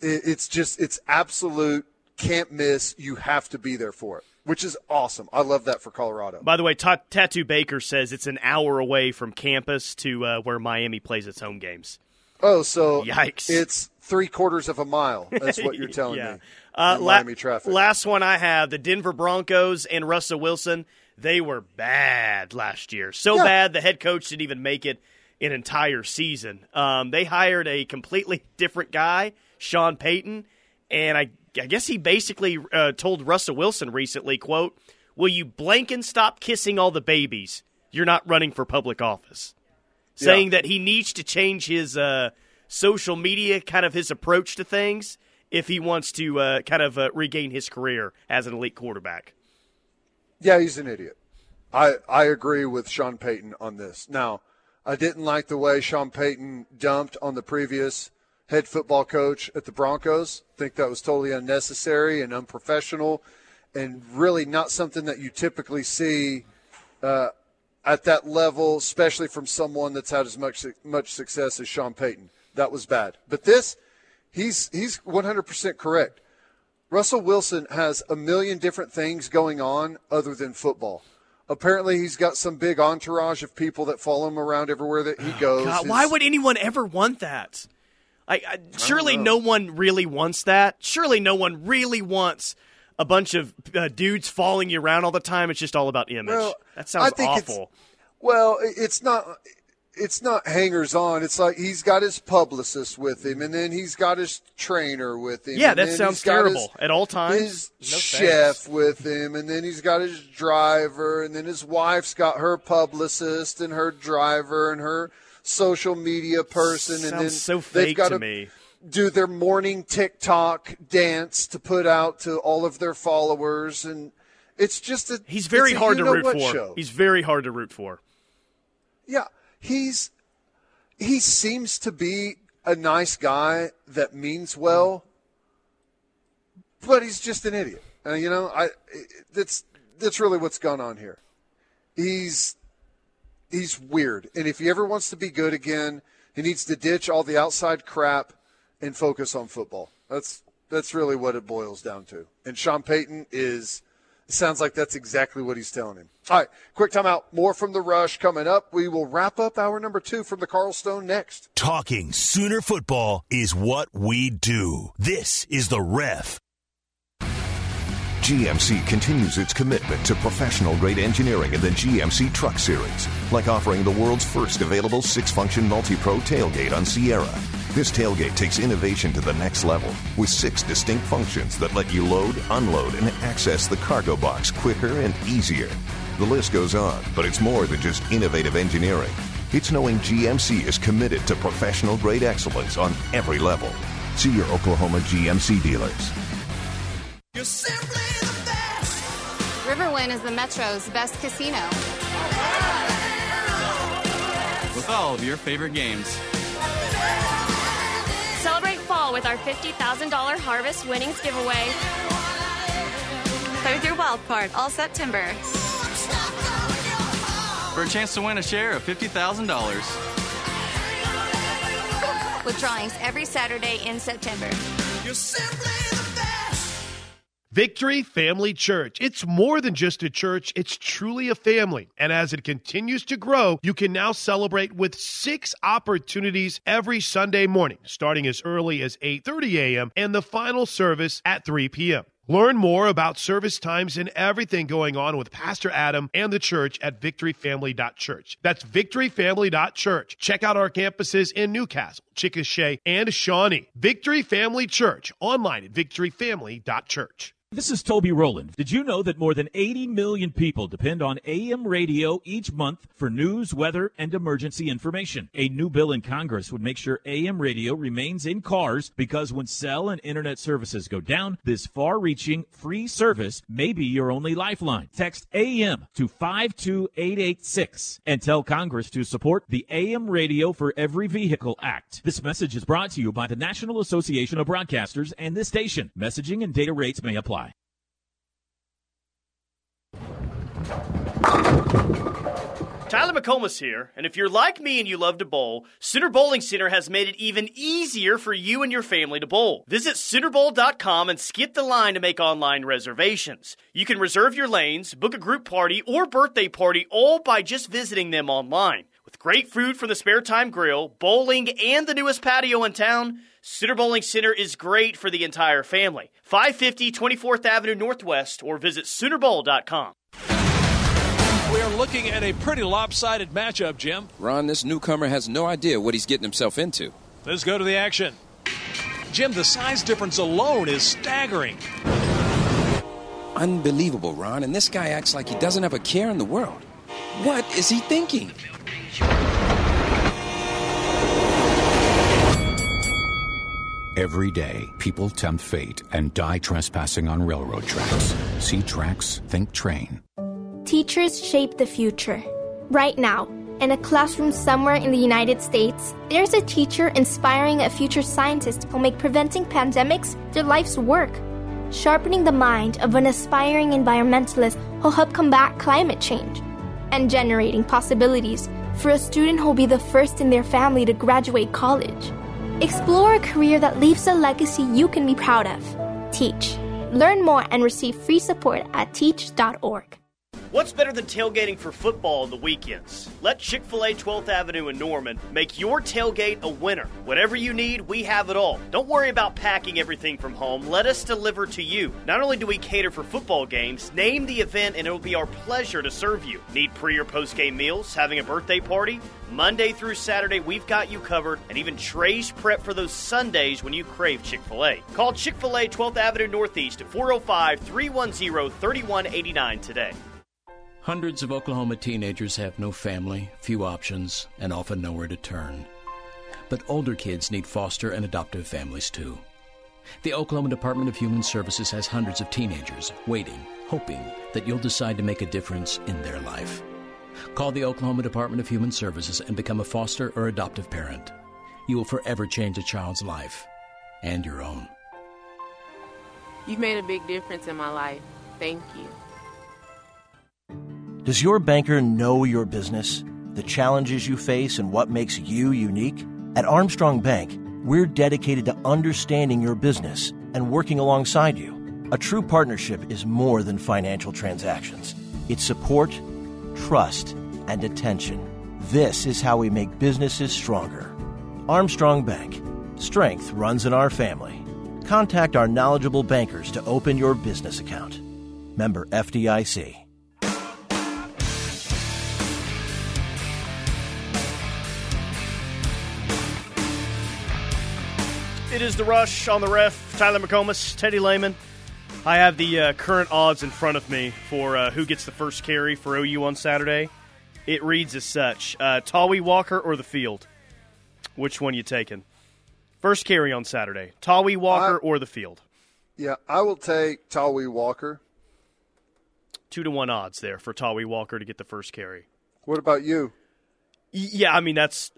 it's just, it's absolute, can't miss. You have to be there for it, which is awesome. I love that for Colorado. By the way, Tattoo Baker says it's an hour away from campus to where Miami plays its home games. Oh, so yikes! It's 3/4 of a mile. That's what you're telling me. Miami traffic. Last one I have, the Denver Broncos and Russell Wilson. They were bad last year. So bad the head coach didn't even make it an entire season. They hired a completely different guy, Sean Payton, and I guess he basically told Russell Wilson recently, quote, "Will you blank and stop kissing all the babies? You're not running for public office." Saying that he needs to change his social media, kind of his approach to things, if he wants to regain his career as an elite quarterback. Yeah, he's an idiot. I agree with Sean Payton on this. Now, I didn't like the way Sean Payton dumped on the previous head football coach at the Broncos. I think that was totally unnecessary and unprofessional and really not something that you typically see at that level, especially from someone that's had as much success as Sean Payton. That was bad. But this, he's 100% correct. Russell Wilson has a million different things going on other than football. Apparently, he's got some big entourage of people that follow him around everywhere that he goes. God, why would anyone ever want that? Surely no one really wants that. Surely no one really wants a bunch of dudes following you around all the time. It's just all about image. Well, that sounds awful. It's not hangers-on. It's like he's got his publicist with him, and then he's got his trainer with him. Yeah, that sounds terrible at all times. His chef with him, and then he's got his driver, and then his wife's got her publicist and her driver and her social media person. Sounds and then so fake they've got to me. Do their morning TikTok dance to put out to all of their followers, and it's just a he's very hard to root for. Show. He's very hard to root for. Yeah. He seems to be a nice guy that means well, but he's just an idiot. That's really what's gone on here. He's weird, and if he ever wants to be good again, he needs to ditch all the outside crap and focus on football. That's really what it boils down to. And Sean Payton is. Sounds like that's exactly what he's telling him. All right, quick timeout. More from The Rush coming up. We will wrap up hour number 2 from the Carl Stone next. Talking Sooner football is what we do. This is The Ref. GMC continues its commitment to professional-grade engineering in the GMC Truck Series, like offering the world's first available 6-function multi-pro tailgate on Sierra. This tailgate takes innovation to the next level with 6 distinct functions that let you load, unload, and access the cargo box quicker and easier. The list goes on, but it's more than just innovative engineering. It's knowing GMC is committed to professional-grade excellence on every level. See your Oklahoma GMC dealers. You're simply the best. Riverwind is the Metro's best casino. With all of your favorite games. Celebrate fall with our $50,000 Harvest Winnings giveaway. Play with your wild card all September. For a chance to win a share of $50,000. With drawings every Saturday in September. You're simply the best. Victory Family Church. It's more than just a church. It's truly a family. And as it continues to grow, you can now celebrate with 6 opportunities every Sunday morning, starting as early as 8:30 a.m. and the final service at 3 p.m. Learn more about service times and everything going on with Pastor Adam and the church at victoryfamily.church. That's victoryfamily.church. Check out our campuses in Newcastle, Chickasha, and Shawnee. Victory Family Church, online at victoryfamily.church. This is Toby Rowland. Did you know that more than 80 million people depend on AM radio each month for news, weather, and emergency information? A new bill in Congress would make sure AM radio remains in cars because when cell and internet services go down, this far-reaching free service may be your only lifeline. Text AM to 52886 and tell Congress to support the AM Radio for Every Vehicle Act. This message is brought to you by the National Association of Broadcasters and this station. Messaging and data rates may apply. Tyler McComas here, and if you're like me and you love to bowl, Sooner Bowling Center has made it even easier for you and your family to bowl. Visit SoonerBowl.com and skip the line to make online reservations. You can reserve your lanes, book a group party or birthday party all by just visiting them online. With great food from the Spare Time Grill, bowling, and the newest patio in town, Sooner Bowling Center is great for the entire family. 550 24th Avenue Northwest or visit SoonerBowl.com. We are looking at a pretty lopsided matchup, Jim. Ron, this newcomer has no idea what he's getting himself into. Let's go to the action. Jim, the size difference alone is staggering. Unbelievable, Ron, and this guy acts like he doesn't have a care in the world. What is he thinking? Every day, people tempt fate and die trespassing on railroad tracks. See tracks, think train. Teachers shape the future. Right now, in a classroom somewhere in the United States, there's a teacher inspiring a future scientist who'll make preventing pandemics their life's work. Sharpening the mind of an aspiring environmentalist who'll help combat climate change. And generating possibilities for a student who'll be the first in their family to graduate college. Explore a career that leaves a legacy you can be proud of. Teach. Learn more and receive free support at teach.org. What's better than tailgating for football on the weekends? Let Chick-fil-A 12th Avenue in Norman make your tailgate a winner. Whatever you need, we have it all. Don't worry about packing everything from home. Let us deliver to you. Not only do we cater for football games, name the event and it will be our pleasure to serve you. Need pre- or post-game meals? Having a birthday party? Monday through Saturday, we've got you covered, and even trays prep for those Sundays when you crave Chick-fil-A. Call Chick-fil-A 12th Avenue Northeast at 405-310-3189 today. Hundreds of Oklahoma teenagers have no family, few options, and often nowhere to turn. But older kids need foster and adoptive families, too. The Oklahoma Department of Human Services has hundreds of teenagers waiting, hoping that you'll decide to make a difference in their life. Call the Oklahoma Department of Human Services and become a foster or adoptive parent. You will forever change a child's life and your own. You've made a big difference in my life. Thank you. Does your banker know your business, the challenges you face, and what makes you unique? At Armstrong Bank, we're dedicated to understanding your business and working alongside you. A true partnership is more than financial transactions. It's support, trust, and attention. This is how we make businesses stronger. Armstrong Bank. Strength runs in our family. Contact our knowledgeable bankers to open your business account. Member FDIC. It is The Rush on the Ref. Tyler McComas, Teddy Lehman. I have the current odds in front of me for who gets the first carry for OU on Saturday. It reads as such. Tawi Walker or the field? Which one you taking? First carry on Saturday. Tawi Walker or the field? Yeah, I will take Tawi Walker. 2-1 odds there for Tawi Walker to get the first carry. What about you? Yeah, I mean, that's...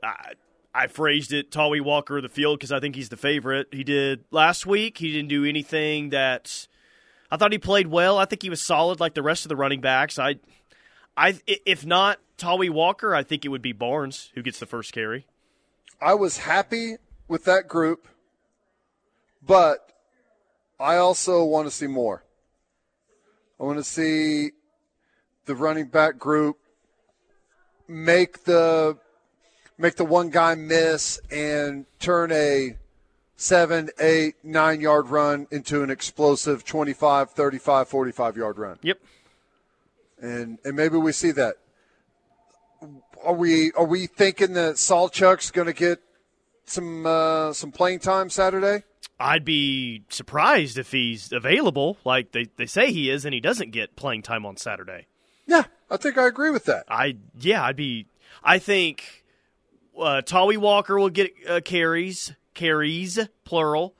I phrased it, Tawi Walker of the field, because I think he's the favorite. He did last week. He didn't do anything that – I thought he played well. I think he was solid like the rest of the running backs. If not Tawi Walker, I think it would be Barnes who gets the first carry. I was happy with that group, but I also want to see more. I want to see the running back group make the one guy miss and turn a 7, 8, 9-yard run into an explosive 25, 35, 45-yard run. Yep. And maybe we see that. Are we thinking that Salchuk's going to get some playing time Saturday? I'd be surprised if he's available. Like they say he is, and he doesn't get playing time on Saturday. Yeah, I think I agree with that. I think. Tawi Walker will get carries, plural.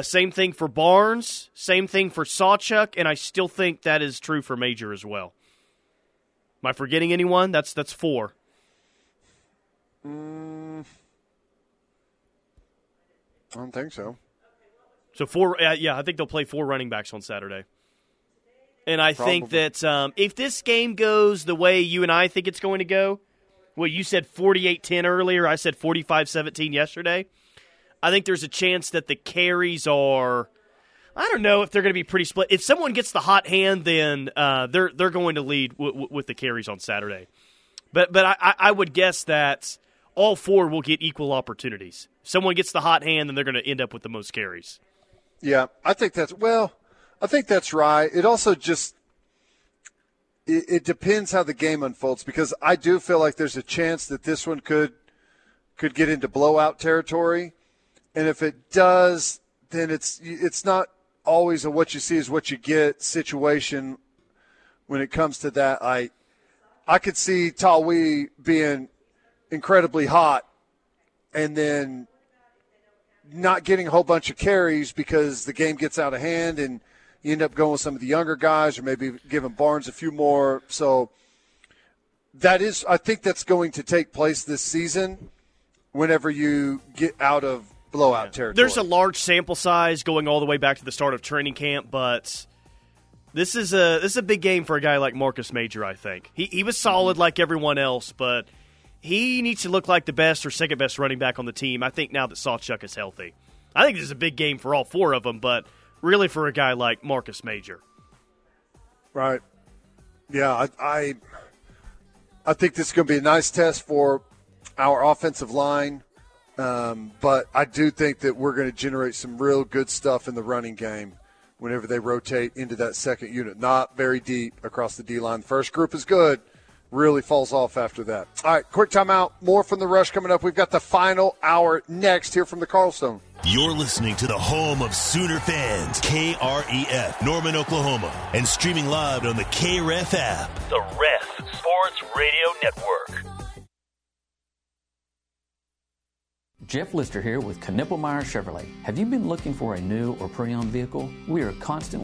Same thing for Barnes, same thing for Sawchuk, and I still think that is true for Major as well. Am I forgetting anyone? That's 4. I don't think so. So 4, I think they'll play 4 running backs on Saturday. And I think that if this game goes the way you and I think it's going to go, well, you said 48-10 earlier. I said 45-17 yesterday. I think there's a chance that the carries are – I don't know if they're going to be pretty split. If someone gets the hot hand, then they're going to lead with the carries on Saturday. But I would guess that all four will get equal opportunities. If someone gets the hot hand, then they're going to end up with the most carries. Yeah, I think that's – well, I think that's right. It also just – it depends how the game unfolds, because I do feel like there's a chance that this one could get into blowout territory. And if it does, then it's not always a what you see is what you get situation when it comes to that. I could see Tawi being incredibly hot and then not getting a whole bunch of carries because the game gets out of hand and you end up going with some of the younger guys or maybe giving Barnes a few more. So that is, I think that's going to take place this season whenever you get out of – blowout territory. There's a large sample size going all the way back to the start of training camp, but this is a big game for a guy like Marcus Major, I think. He was solid like everyone else, but he needs to look like the best or second best running back on the team, I think, now that Sawchuk is healthy. I think this is a big game for all four of them, but really for a guy like Marcus Major. Right. Yeah, I think this is going to be a nice test for our offensive line. But I do think that we're going to generate some real good stuff in the running game whenever they rotate into that second unit. Not very deep across the D-line. The first group is good. Really falls off after that. All right, quick timeout. More from The Rush coming up. We've got the final hour next here from the Carlstone. You're listening to the home of Sooner fans, KREF, Norman, Oklahoma, and streaming live on the KREF app. The Ref Sports Radio Network. Jeff Lister here with Knippelmeyer Chevrolet. Have you been looking for a new or pre-owned vehicle? We are constantly